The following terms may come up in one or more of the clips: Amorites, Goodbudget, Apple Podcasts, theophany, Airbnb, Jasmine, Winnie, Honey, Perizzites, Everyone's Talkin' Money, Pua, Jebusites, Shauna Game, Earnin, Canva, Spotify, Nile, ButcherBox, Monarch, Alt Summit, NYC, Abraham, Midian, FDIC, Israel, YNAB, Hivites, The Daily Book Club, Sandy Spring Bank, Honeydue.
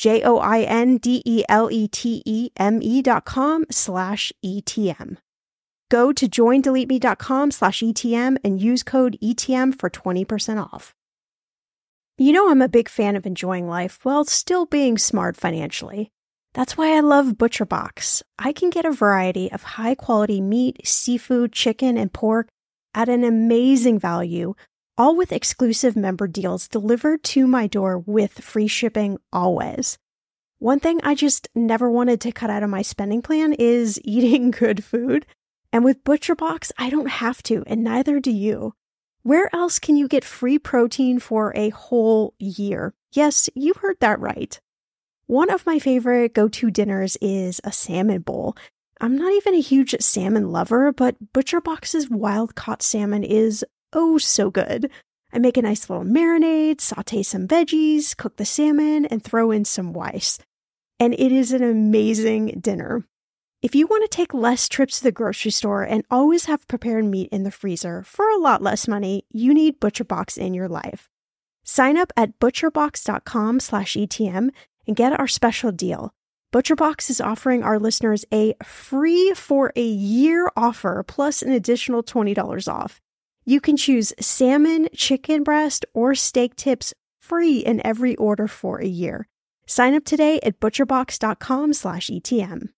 joindeleteme.com/ETM. Go to joindeleteme.com/ETM and use code ETM for 20% off. You know I'm a big fan of enjoying life while still being smart financially. That's why I love ButcherBox. I can get a variety of high-quality meat, seafood, chicken, and pork at an amazing value, all with exclusive member deals delivered to my door with free shipping always. One thing I just never wanted to cut out of my spending plan is eating good food. And with ButcherBox, I don't have to, and neither do you. Where else can you get free protein for a whole year? Yes, you heard that right. One of my favorite go-to dinners is a salmon bowl. I'm not even a huge salmon lover, but ButcherBox's wild-caught salmon is oh so good. I make a nice little marinade, saute some veggies, cook the salmon, and throw in some rice. And it is an amazing dinner. If you want to take less trips to the grocery store and always have prepared meat in the freezer for a lot less money, you need ButcherBox in your life. Sign up at butcherbox.com/ETM and get our special deal. ButcherBox is offering our listeners a free for a year offer plus an additional $20 off. You can choose salmon, chicken breast, or steak tips free in every order for a year. Sign up today at butcherbox.com/ETM.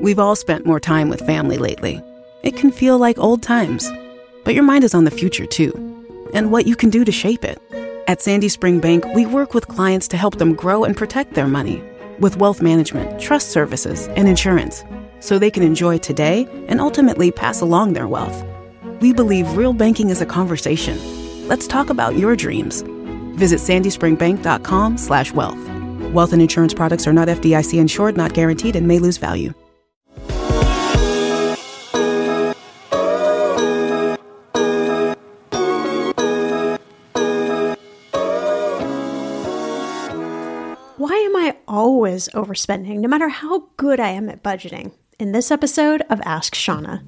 We've all spent more time with family lately. It can feel like old times, but your mind is on the future too, and what you can do to shape it. At Sandy Spring Bank, we work with clients to help them grow and protect their money with wealth management, trust services, and insurance, so they can enjoy today and ultimately pass along their wealth. We believe real banking is a conversation. Let's talk about your dreams. Visit sandyspringbank.com/wealth. Wealth and insurance products are not FDIC insured, not guaranteed, and may lose value. Always overspending, no matter how good I am at budgeting, in this episode of Ask Shauna.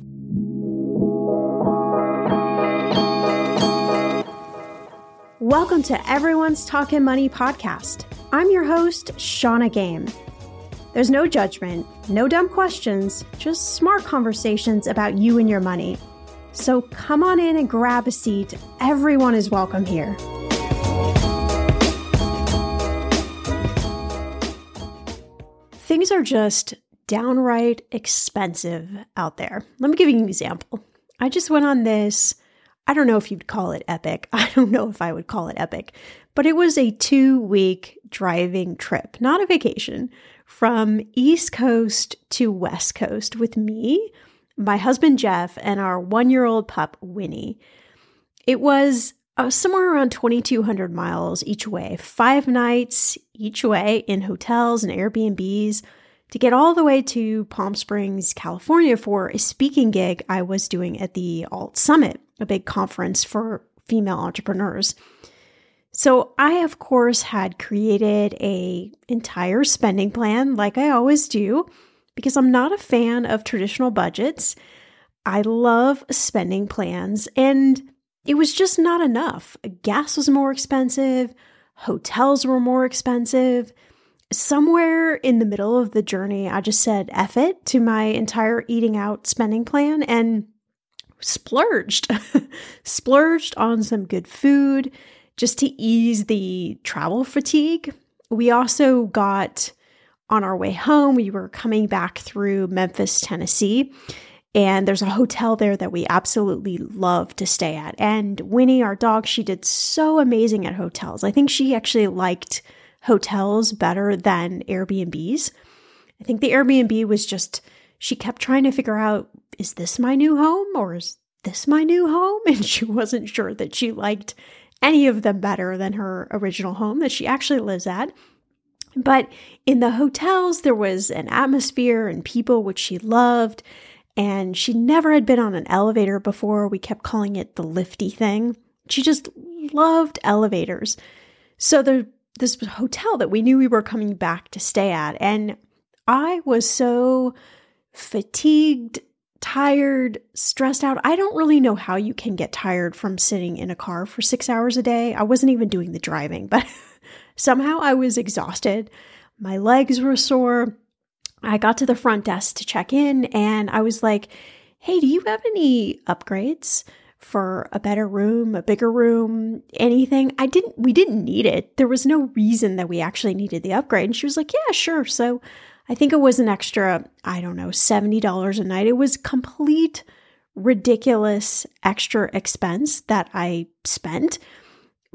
Welcome to Everyone's Talkin' Money podcast. I'm your host, Shauna Game. There's no judgment, no dumb questions, just smart conversations about you and your money. So come on in and grab a seat. Everyone is welcome here. Things are just downright expensive out there. Let me give you an example. I just went on this, I don't know if you'd call it epic. I don't know if I would call it epic, but it was a 2-week driving trip, not a vacation, from East Coast to West Coast with me, my husband, Jeff, and our 1-year-old pup, Winnie. It was somewhere around 2,200 miles each way, 5 nights each way in hotels and Airbnbs to get all the way to Palm Springs, California for a speaking gig I was doing at the Alt Summit, a big conference for female entrepreneurs. So I, of course, had created an entire spending plan like I always do because I'm not a fan of traditional budgets. I love spending plans, and it was just not enough. Gas was more expensive. Hotels were more expensive. Somewhere in the middle of the journey, I just said F it to my entire eating out spending plan and splurged on some good food just to ease the travel fatigue. We also got on our way home. We were coming back through Memphis, Tennessee, and there's a hotel there that we absolutely love to stay at. And Winnie, our dog, she did so amazing at hotels. I think she actually liked hotels better than Airbnbs. I think the Airbnb was just, she kept trying to figure out, is this my new home or is this my new home? And she wasn't sure that she liked any of them better than her original home that she actually lives at. But in the hotels, there was an atmosphere and people which she loved. And she never had been on an elevator before. We kept calling it the lifty thing. She just loved elevators. So this hotel that we knew we were coming back to stay at, and I was so fatigued, tired, stressed out. I don't really know how you can get tired from sitting in a car for 6 hours a day. I wasn't even doing the driving, but somehow I was exhausted. My legs were sore. I got to the front desk to check in and I was like, hey, do you have any upgrades for a better room, a bigger room, anything? We didn't need it. There was no reason that we actually needed the upgrade. And she was like, yeah, sure. So I think it was an extra, I don't know, $70 a night. It was complete ridiculous extra expense that I spent.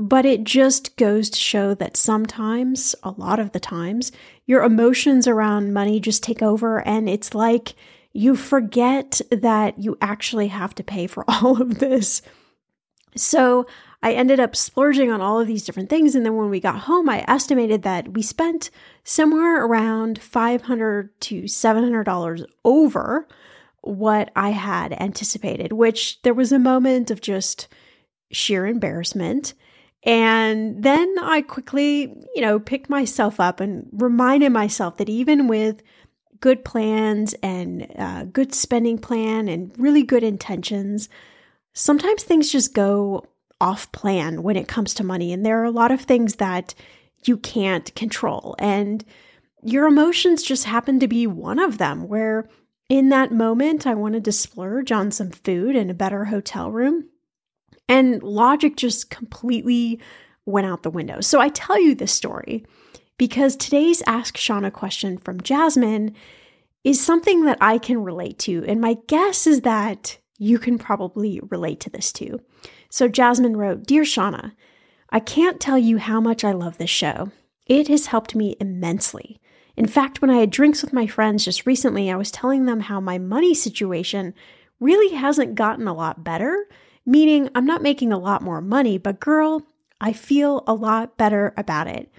But it just goes to show that sometimes, a lot of the times, your emotions around money just take over, and it's like you forget that you actually have to pay for all of this. So I ended up splurging on all of these different things, and then when we got home, I estimated that we spent somewhere around $500 to $700 over what I had anticipated, which there was a moment of just sheer embarrassment. And then I quickly, picked myself up and reminded myself that even with good plans and good spending plan and really good intentions, sometimes things just go off plan when it comes to money. And there are a lot of things that you can't control. And your emotions just happen to be one of them, where in that moment, I wanted to splurge on some food and a better hotel room. And logic just completely went out the window. So I tell you this story because today's Ask Shauna question from Jasmine is something that I can relate to. And my guess is that you can probably relate to this too. So Jasmine wrote, Dear Shauna, I can't tell you how much I love this show. It has helped me immensely. In fact, when I had drinks with my friends just recently, I was telling them how my money situation really hasn't gotten a lot better. Meaning, I'm not making a lot more money, but girl, I feel a lot better about it.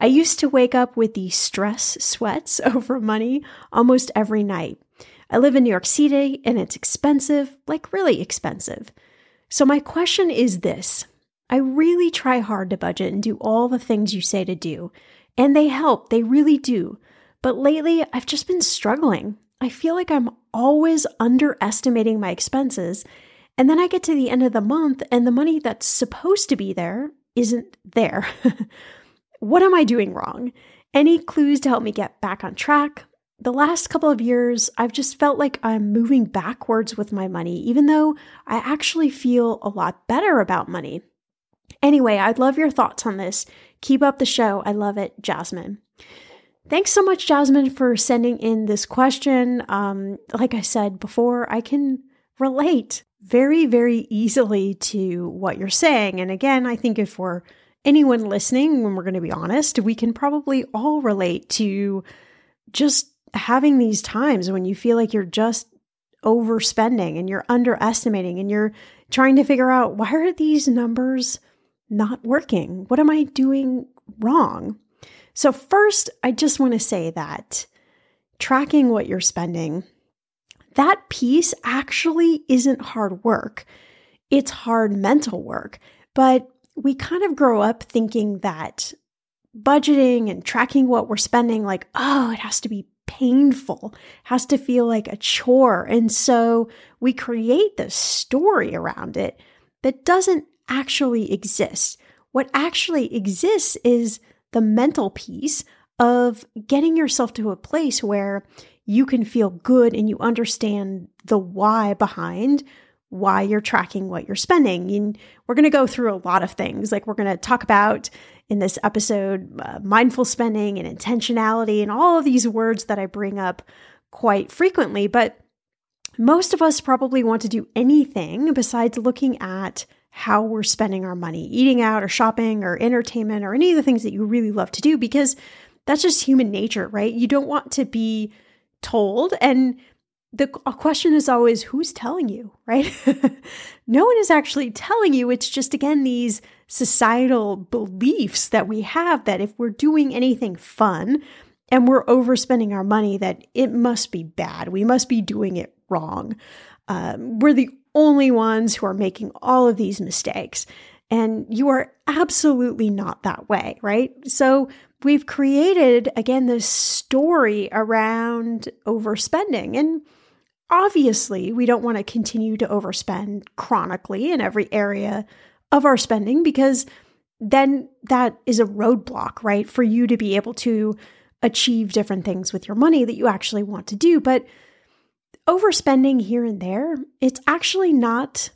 I used to wake up with the stress sweats over money almost every night. I live in New York City and it's expensive, like really expensive. So my question is this. I really try hard to budget and do all the things you say to do. And they help, they really do. But lately, I've just been struggling. I feel like I'm always underestimating my expenses. And then I get to the end of the month and the money that's supposed to be there isn't there. What am I doing wrong? Any clues to help me get back on track? The last couple of years, I've just felt like I'm moving backwards with my money, even though I actually feel a lot better about money. Anyway, I'd love your thoughts on this. Keep up the show. I love it, Jasmine. Thanks so much, Jasmine, for sending in this question. Like I said before, I can relate very, very easily to what you're saying. And again, I think if we're anyone listening, when we're going to be honest, we can probably all relate to just having these times when you feel like you're just overspending and you're underestimating and you're trying to figure out, why are these numbers not working? What am I doing wrong? So first, I just want to say that tracking what you're spending, that piece actually isn't hard work. It's hard mental work. But we kind of grow up thinking that budgeting and tracking what we're spending, like, oh, it has to be painful, has to feel like a chore. And so we create this story around it that doesn't actually exist. What actually exists is the mental piece of getting yourself to a place where you can feel good and you understand the why behind why you're tracking what you're spending. And we're going to go through a lot of things. Like, we're going to talk about in this episode, mindful spending and intentionality and all of these words that I bring up quite frequently. But most of us probably want to do anything besides looking at how we're spending our money, eating out or shopping or entertainment or any of the things that you really love to do, because that's just human nature, right? You don't want to be told. And the question is always, who's telling you, right? No one is actually telling you. It's just, again, these societal beliefs that we have that if we're doing anything fun and we're overspending our money, that it must be bad. We must be doing it wrong. We're the only ones who are making all of these mistakes. And you are absolutely not that way, right? So we've created, again, this story around overspending. And obviously, we don't want to continue to overspend chronically in every area of our spending, because then that is a roadblock, right? For you to be able to achieve different things with your money that you actually want to do. But overspending here and there, it's actually not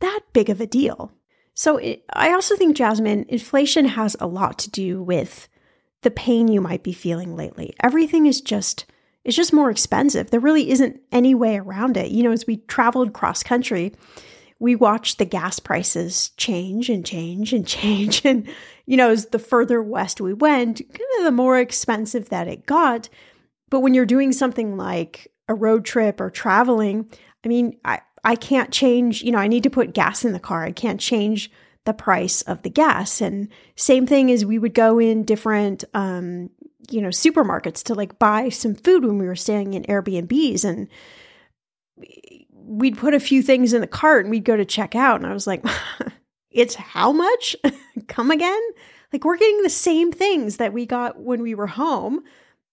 that big of a deal. So I also think, Jasmine, inflation has a lot to do with the pain you might be feeling lately. Everything is just, it's just more expensive. There really isn't any way around it. You know, as we traveled cross country, we watched the gas prices change and change and change. And, you know, as the further west we went, kind of the more expensive that it got. But when you're doing something like a road trip or traveling, I mean, I can't change, you know, I need to put gas in the car. I can't change the price of the gas. And same thing as we would go in different, you know, supermarkets to like buy some food when we were staying in Airbnbs. And we'd put a few things in the cart and we'd go to check out. And I was like, it's how much? Come again? Like, we're getting the same things that we got when we were home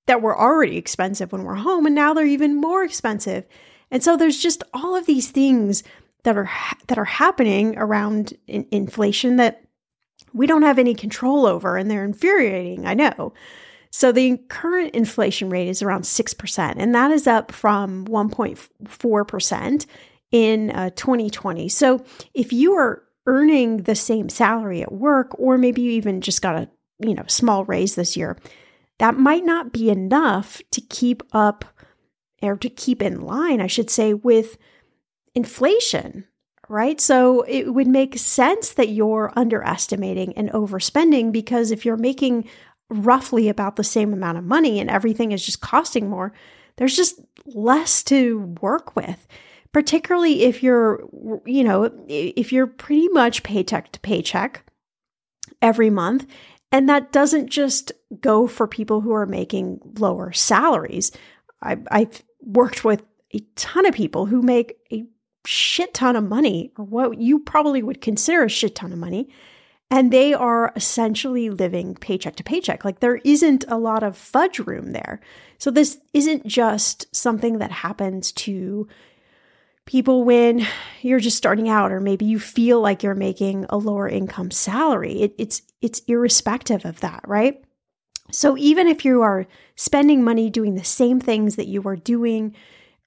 that were already expensive when we're home. And now they're even more expensive. And so there's just all of these things that are happening around inflation that we don't have any control over, and they're infuriating, I know. So the current inflation rate is around 6%, and that is up from 1.4% in 2020. So if you are earning the same salary at work, or maybe you even just got a, you know, small raise this year, that might not be enough to keep up, or to keep in line, I should say, with inflation, right? So it would make sense that you're underestimating and overspending, because if you're making roughly about the same amount of money and everything is just costing more, there's just less to work with, particularly if you're, you know, if you're pretty much paycheck to paycheck every month. And that doesn't just go for people who are making lower salaries. I've worked with a ton of people who make a shit ton of money, or what you probably would consider a shit ton of money, and they are essentially living paycheck to paycheck. Like, there isn't a lot of fudge room there. So this isn't just something that happens to people when you're just starting out, or maybe you feel like you're making a lower income salary. It's irrespective of that, right? So even if you are spending money doing the same things that you were doing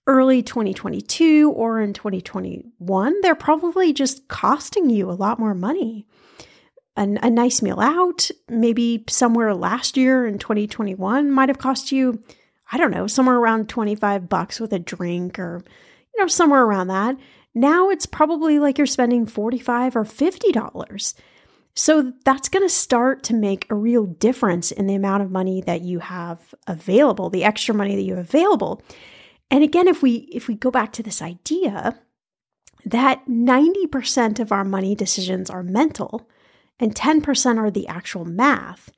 early 2022 or in 2021, they're probably just costing you a lot more money. A nice meal out, maybe somewhere last year in 2021, might have cost you, I don't know, somewhere around $25 with a drink, or, you know, somewhere around that. Now it's probably like you're spending $45 or $50. So that's going to start to make a real difference in the amount of money that you have available, the extra money that you have available. And again, if we go back to this idea that 90% of our money decisions are mental and 10% are the actual math,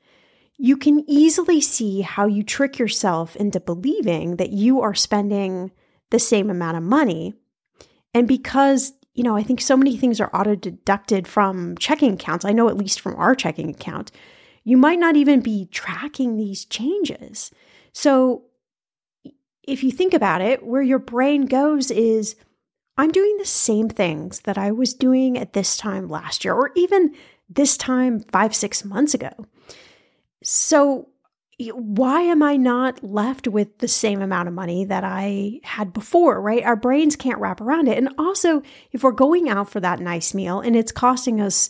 you can easily see how you trick yourself into believing that you are spending the same amount of money. And because, you know, I think so many things are auto-deducted from checking accounts, I know at least from our checking account, you might not even be tracking these changes. So if you think about it, where your brain goes is, I'm doing the same things that I was doing at this time last year, or even this time 5-6 months ago. So why am I not left with the same amount of money that I had before, right? Our brains can't wrap around it. And also, if we're going out for that nice meal and it's costing us,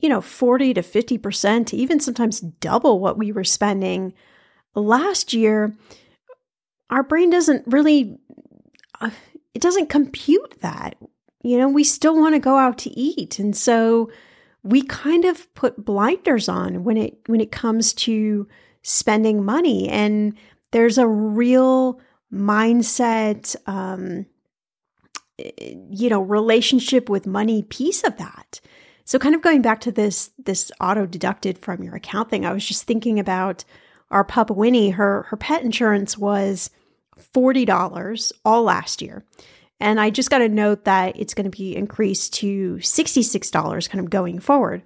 you know, 40 to 50%, even sometimes double what we were spending last year, our brain doesn't really, it doesn't compute that. You know, we still want to go out to eat. And so we kind of put blinders on when it comes to spending money. And there's a real mindset, you know, relationship with money piece of that. So kind of going back to this auto-deducted from your account thing, I was just thinking about our pup Winnie. Her pet insurance was $40 all last year. And I just got a note that it's going to be increased to $66 kind of going forward.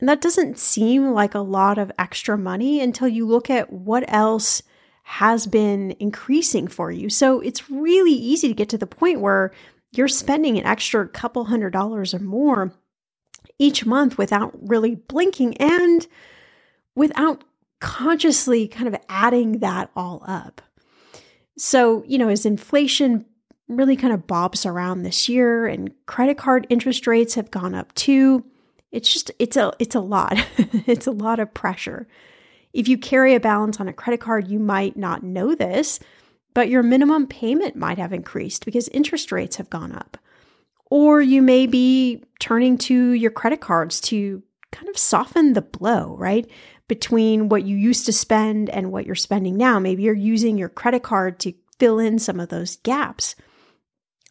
And that doesn't seem like a lot of extra money until you look at what else has been increasing for you. So it's really easy to get to the point where you're spending an extra couple $100s or more each month without really blinking and without consciously kind of adding that all up. So, you know, as inflation really kind of bobs around this year and credit card interest rates have gone up too, it's a lot. It's a lot of pressure. If you carry a balance on a credit card, you might not know this, but your minimum payment might have increased because interest rates have gone up. Or you may be turning to your credit cards to kind of soften the blow, right? Between what you used to spend and what you're spending now. Maybe you're using your credit card to fill in some of those gaps.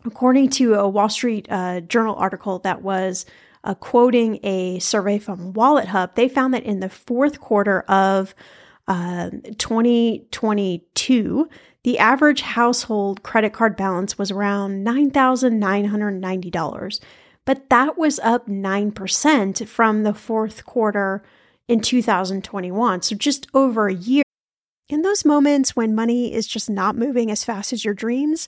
According to a Wall Street Journal article that was quoting a survey from Wallet Hub, they found that in the fourth quarter of 2022, the average household credit card balance was around $9,990, but that was up 9% from the fourth quarter in 2021, so just over a year. In those moments when money is just not moving as fast as your dreams,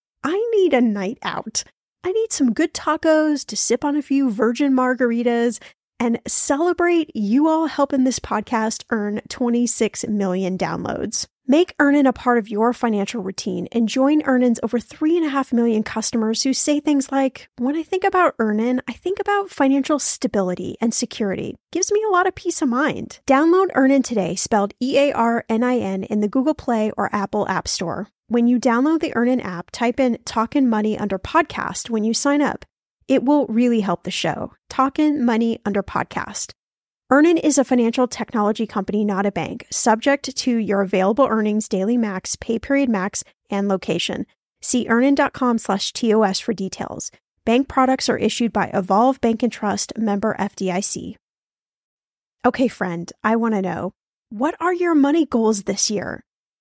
I need a night out. I need some good tacos to sip on a few virgin margaritas and celebrate you all helping this podcast earn 26 million downloads. Make Earnin a part of your financial routine and join Earnin's over 3.5 million customers who say things like, when I think about Earnin, I think about financial stability and security. Gives me a lot of peace of mind. Download Earnin today, spelled EARNIN, in the Google Play or Apple App Store. When you download the Earnin app, type in Talkin' Money under podcast when you sign up. It will really help the show. Talkin' Money under podcast. Earnin is a financial technology company, not a bank, subject to your available earnings, daily max, pay period max, and location. See earnin.com/TOS for details. Bank products are issued by Evolve Bank and Trust, member FDIC. Okay, friend, I want to know, what are your money goals this year?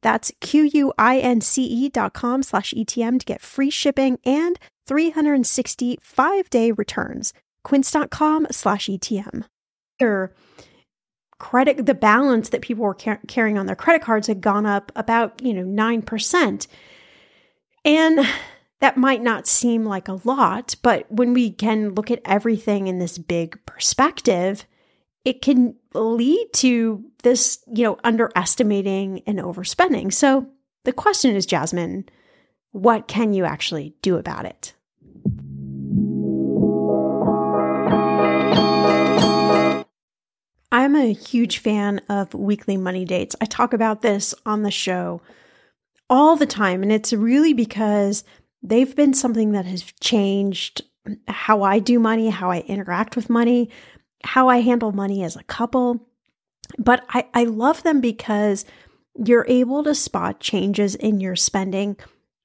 That's quince.com/ETM to get free shipping and 365-day returns. Quince.com/ETM. Their credit, the balance that people were carrying on their credit cards had gone up about, 9%. And that might not seem like a lot, but when we can look at everything in this big perspective, it can lead to this, underestimating and overspending. So the question is, Jasmine, what can you actually do about it? I'm a huge fan of weekly money dates. I talk about this on the show all the time, and it's really because they've been something that has changed how I do money, how I interact with money, how I handle money as a couple. But I love them because you're able to spot changes in your spending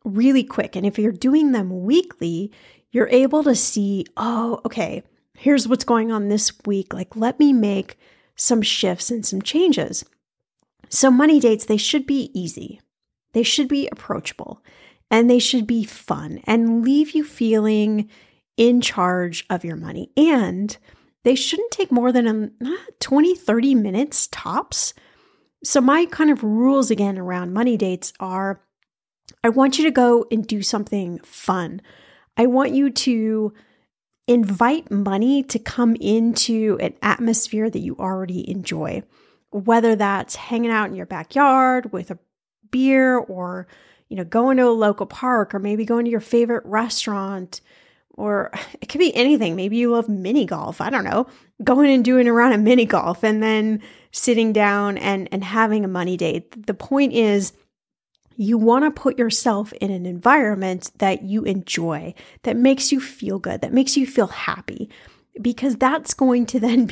really quick. And if you're doing them weekly, you're able to see, oh, okay, here's what's going on this week. Like, let me make some shifts and some changes. So money dates, they should be easy. They should be approachable. And they should be fun and leave you feeling in charge of your money. And they shouldn't take more than 20, 30 minutes tops. So my kind of rules again around money dates are, I want you to go and do something fun. I want you to invite money to come into an atmosphere that you already enjoy, whether that's hanging out in your backyard with a beer or, going to a local park or maybe going to your favorite restaurant. Or it could be anything. Maybe you love mini golf. I don't know. Going and doing a round of mini golf and then sitting down and having a money date. The point is, you want to put yourself in an environment that you enjoy, that makes you feel good, that makes you feel happy, because that's going to then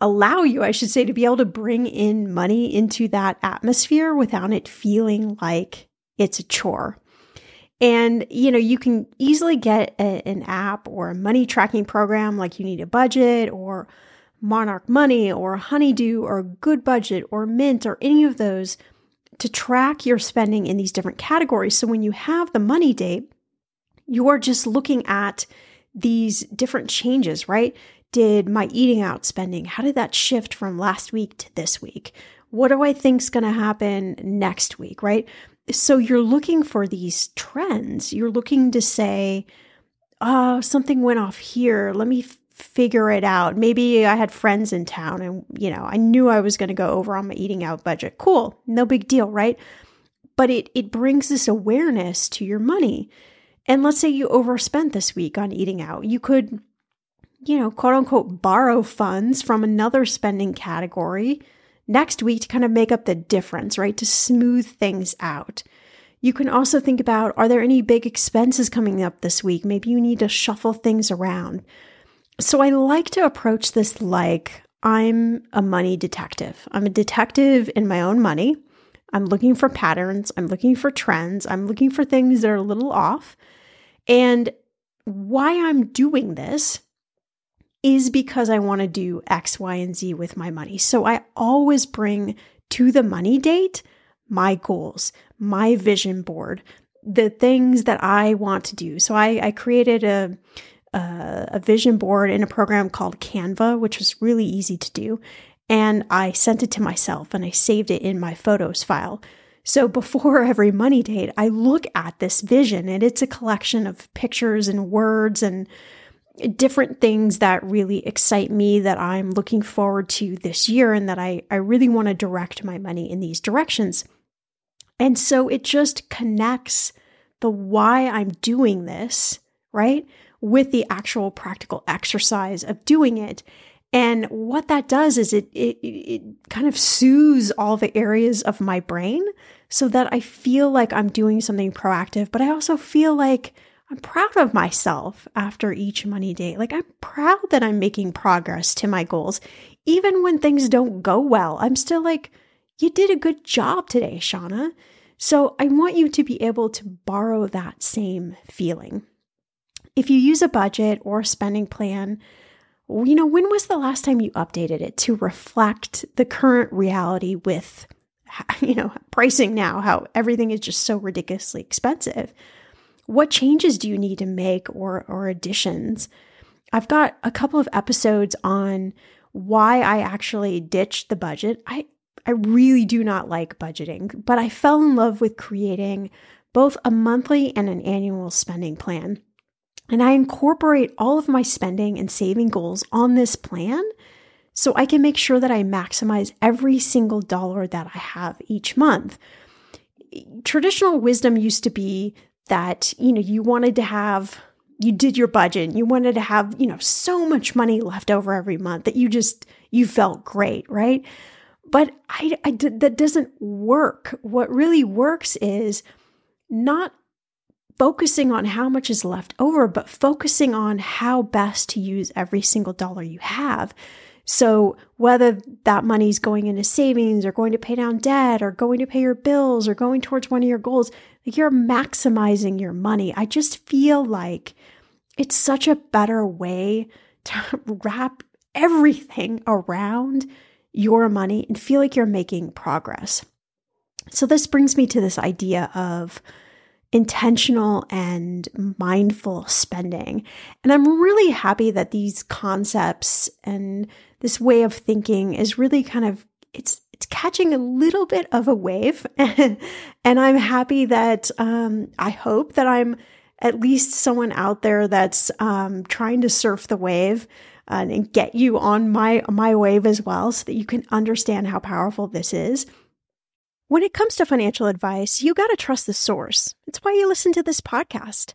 allow you to be able to bring in money into that atmosphere without it feeling like it's a chore. And, you know, you can easily get an app or a money tracking program like You Need a Budget or Monarch Money or Honeydue or Goodbudget or Mint or any of those to track your spending in these different categories. So when you have the money date, you are just looking at these different changes, right? Did my eating out spending, how did that shift from last week to this week? What do I think's going to happen next week, right? So you're looking for these trends. You're looking to say, oh, something went off here. Let me figure it out. Maybe I had friends in town and, you know, I knew I was going to go over on my eating out budget. Cool. No big deal, right? But it brings this awareness to your money. And let's say you overspent this week on eating out. You could, you know, quote unquote, borrow funds from another spending category next week to kind of make up the difference, right? To smooth things out. You can also think about, are there any big expenses coming up this week? Maybe you need to shuffle things around. So I like to approach this like I'm a money detective. I'm a detective in my own money. I'm looking for patterns. I'm looking for trends. I'm looking for things that are a little off. And why I'm doing this is because I want to do X, Y, and Z with my money. So I always bring to the money date my goals, my vision board, the things that I want to do. So I created a vision board in a program called Canva, which was really easy to do. And I sent it to myself and I saved it in my photos file. So before every money date, I look at this vision, and it's a collection of pictures and words and different things that really excite me, that I'm looking forward to this year, and that I really want to direct my money in these directions. And so it just connects the why I'm doing this, right, with the actual practical exercise of doing it. And what that does is it kind of soothes all the areas of my brain so that I feel like I'm doing something proactive, but I also feel like I'm proud of myself after each money date. Like, I'm proud that I'm making progress to my goals. Even when things don't go well, I'm still like, you did a good job today, Shauna. So I want you to be able to borrow that same feeling. If you use a budget or a spending plan, you know, when was the last time you updated it to reflect the current reality with, you know, pricing now, how everything is just so ridiculously expensive? What changes do you need to make or additions? I've got a couple of episodes on why I actually ditched the budget. I really do not like budgeting, but I fell in love with creating both a monthly and an annual spending plan. And I incorporate all of my spending and saving goals on this plan so I can make sure that I maximize every single dollar that I have each month. Traditional wisdom used to be that, you know, you did your budget, you wanted to have, you know, so much money left over every month that you felt great, right? But that doesn't work. What really works is not focusing on how much is left over, but focusing on how best to use every single dollar you have. So whether that money's going into savings or going to pay down debt or going to pay your bills or going towards one of your goals, like, you're maximizing your money. I just feel like it's such a better way to wrap everything around your money and feel like you're making progress. So this brings me to this idea of intentional and mindful spending. And I'm really happy that these concepts and this way of thinking is really kind of, it's catching a little bit of a wave. And I'm happy that, I hope that I'm at least someone out there that's trying to surf the wave and get you on my wave as well, so that you can understand how powerful this is. When it comes to financial advice, you got to trust the source. It's why you listen to this podcast.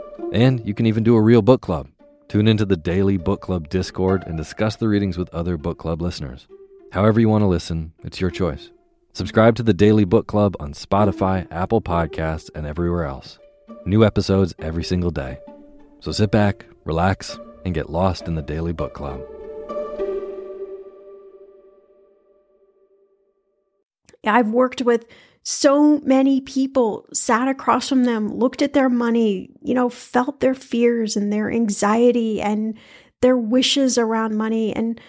And you can even do a real book club. Tune into the Daily Book Club Discord and discuss the readings with other book club listeners. However you want to listen, it's your choice. Subscribe to the Daily Book Club on Spotify, Apple Podcasts, and everywhere else. New episodes every single day. So sit back, relax, and get lost in the Daily Book Club. I've worked with so many people, sat across from them, looked at their money, felt their fears and their anxiety and their wishes around money and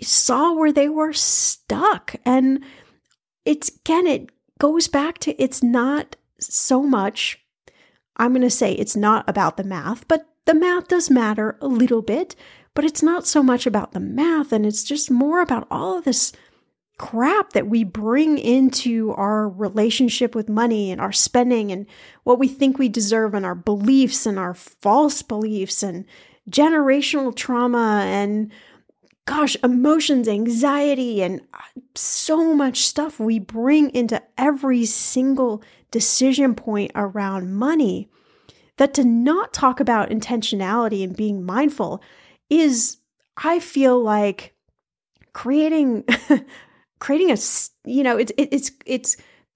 saw where they were stuck. And it goes back to, it's not so much, I'm going to say it's not about the math, but the math does matter a little bit, but it's not so much about the math. And it's just more about all of this crap that we bring into our relationship with money and our spending and what we think we deserve and our beliefs and our false beliefs and generational trauma and emotions, anxiety, and so much stuff we bring into every single decision point around money, that to not talk about intentionality and being mindful is, I feel like, creating a, it's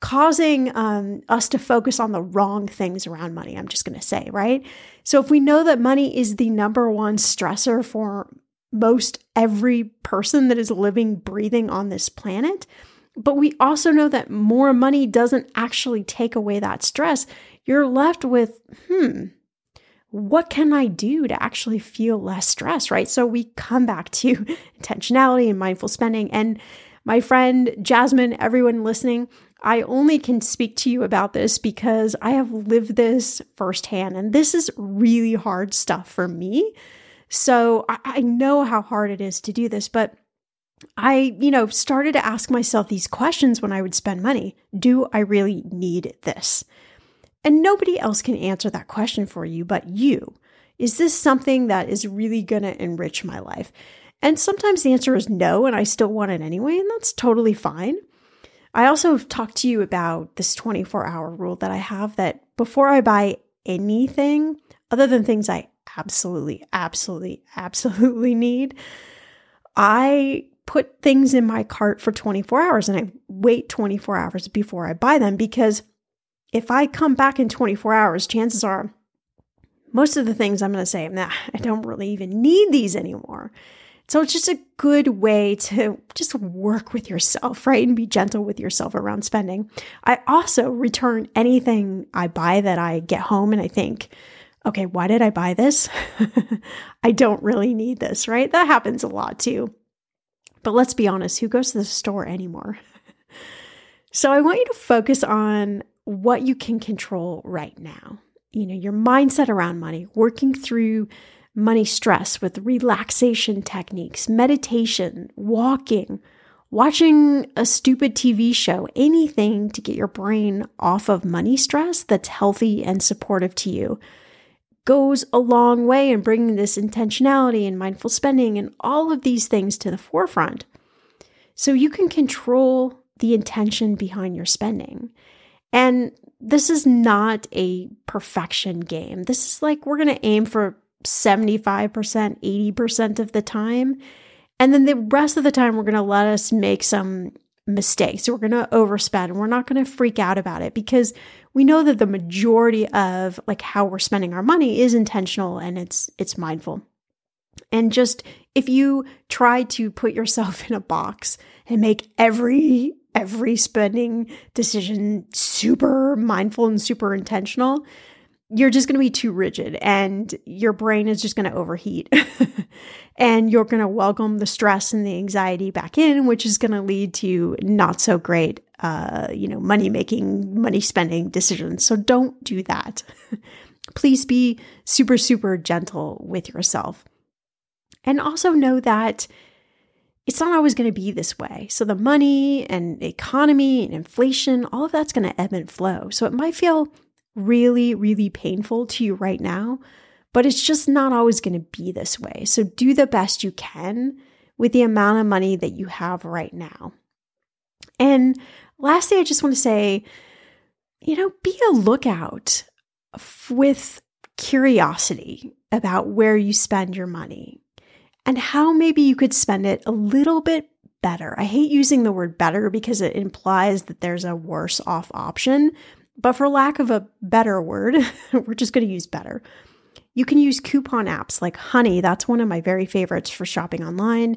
causing us to focus on the wrong things around money, I'm just going to say, right? So if we know that money is the number one stressor for most every person that is living, breathing on this planet, but we also know that more money doesn't actually take away that stress, you're left with, what can I do to actually feel less stress, right? So we come back to intentionality and mindful spending. And my friend Jasmine, everyone listening, I only can speak to you about this because I have lived this firsthand, and this is really hard stuff for me. So I know how hard it is to do this, but I, started to ask myself these questions when I would spend money. Do I really need this? And nobody else can answer that question for you but you. Is this something that is really going to enrich my life? And sometimes the answer is no, and I still want it anyway, and that's totally fine. I also have talked to you about this 24-hour rule that I have, that before I buy anything other than things I absolutely, absolutely, absolutely need, I put things in my cart for 24 hours, and I wait 24 hours before I buy them, because if I come back in 24 hours, chances are most of the things I'm going to say, nah, I don't really even need these anymore. So it's just a good way to just work with yourself, right? And be gentle with yourself around spending. I also return anything I buy that I get home and I think, okay, why did I buy this? I don't really need this, right? That happens a lot too. But let's be honest, who goes to the store anymore? So I want you to focus on what you can control right now. Your mindset around money, working through money stress with relaxation techniques, meditation, walking, watching a stupid TV show, anything to get your brain off of money stress that's healthy and supportive to you goes a long way in bringing this intentionality and mindful spending and all of these things to the forefront. So you can control the intention behind your spending. And this is not a perfection game. This is like, we're going to aim for 75%, 80% of the time. And then the rest of the time, we're going to let us make some mistakes. We're going to overspend. We're not going to freak out about it because we know that the majority of like how we're spending our money is intentional and it's mindful. And just if you try to put yourself in a box and make every spending decision super mindful and super intentional, you're just going to be too rigid and your brain is just going to overheat and you're going to welcome the stress and the anxiety back in, which is going to lead to not so great, money making, money spending decisions. So don't do that. Please be super, super gentle with yourself. And also know that it's not always going to be this way. So the money and economy and inflation, all of that's going to ebb and flow. So it might feel really, really painful to you right now, but it's just not always going to be this way. So do the best you can with the amount of money that you have right now. And lastly, I just want to say, be a lookout with curiosity about where you spend your money. And how maybe you could spend it a little bit better. I hate using the word better because it implies that there's a worse off option. But for lack of a better word, we're just going to use better. You can use coupon apps like Honey. That's one of my very favorites for shopping online.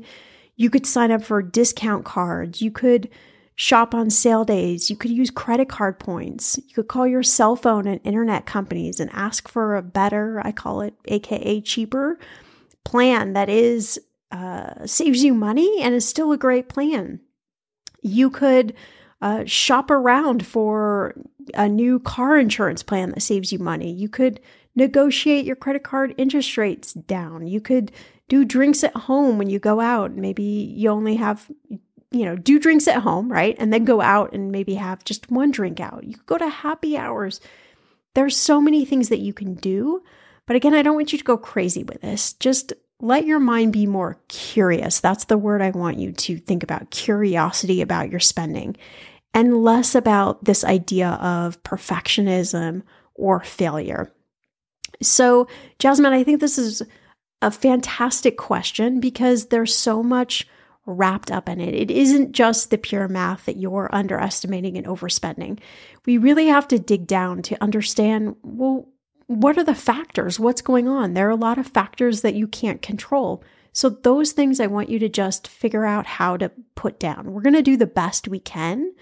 You could sign up for discount cards. You could shop on sale days. You could use credit card points. You could call your cell phone and internet companies and ask for a better, I call it AKA cheaper, plan that is saves you money and is still a great plan. You could shop around for a new car insurance plan that saves you money. You could negotiate your credit card interest rates down. You could do drinks at home when you go out. Maybe you only have, do drinks at home, right? And then go out and maybe have just one drink out. You could go to happy hours. There's so many things that you can do. But again, I don't want you to go crazy with this. Just let your mind be more curious. That's the word I want you to think about, curiosity about your spending, and less about this idea of perfectionism or failure. So, Jasmine, I think this is a fantastic question because there's so much wrapped up in it. It isn't just the pure math that you're underestimating and overspending. We really have to dig down to understand, what are the factors? What's going on? There are a lot of factors that you can't control. So those things I want you to just figure out how to put down. We're going to do the best we can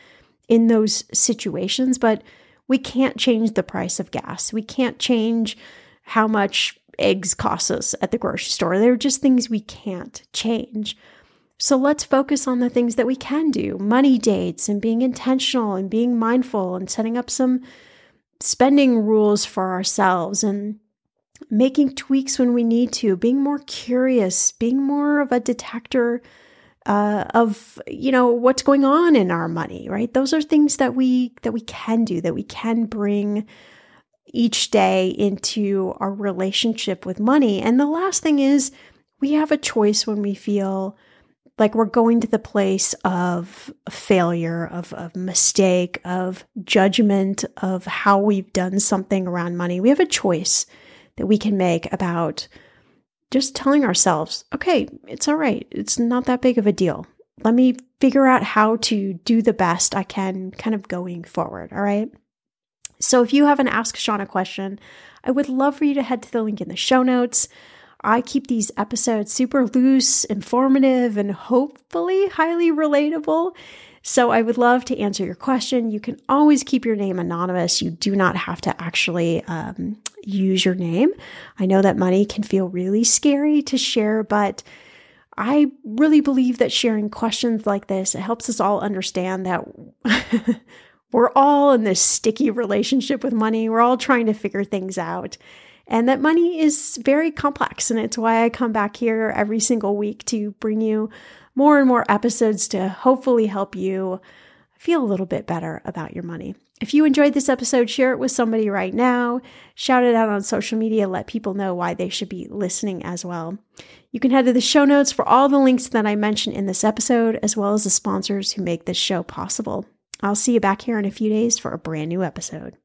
in those situations, but we can't change the price of gas. We can't change how much eggs cost us at the grocery store. They're just things we can't change. So let's focus on the things that we can do. Money dates and being intentional and being mindful and setting up some spending rules for ourselves and making tweaks when we need to, being more curious, being more of a detector of what's going on in our money, right? Those are things that we can do, that we can bring each day into our relationship with money. And the last thing is we have a choice when we feel like we're going to the place of failure, of mistake, of judgment, of how we've done something around money. We have a choice that we can make about just telling ourselves, okay, it's all right. It's not that big of a deal. Let me figure out how to do the best I can kind of going forward, all right? So if you have an Ask Shauna question, I would love for you to head to the link in the show notes. I keep these episodes super loose, informative, and hopefully highly relatable. So I would love to answer your question. You can always keep your name anonymous. You do not have to actually use your name. I know that money can feel really scary to share, but I really believe that sharing questions like this, it helps us all understand that we're all in this sticky relationship with money. We're all trying to figure things out. And that money is very complex, and it's why I come back here every single week to bring you more and more episodes to hopefully help you feel a little bit better about your money. If you enjoyed this episode, share it with somebody right now. Shout it out on social media. Let people know why they should be listening as well. You can head to the show notes for all the links that I mentioned in this episode, as well as the sponsors who make this show possible. I'll see you back here in a few days for a brand new episode.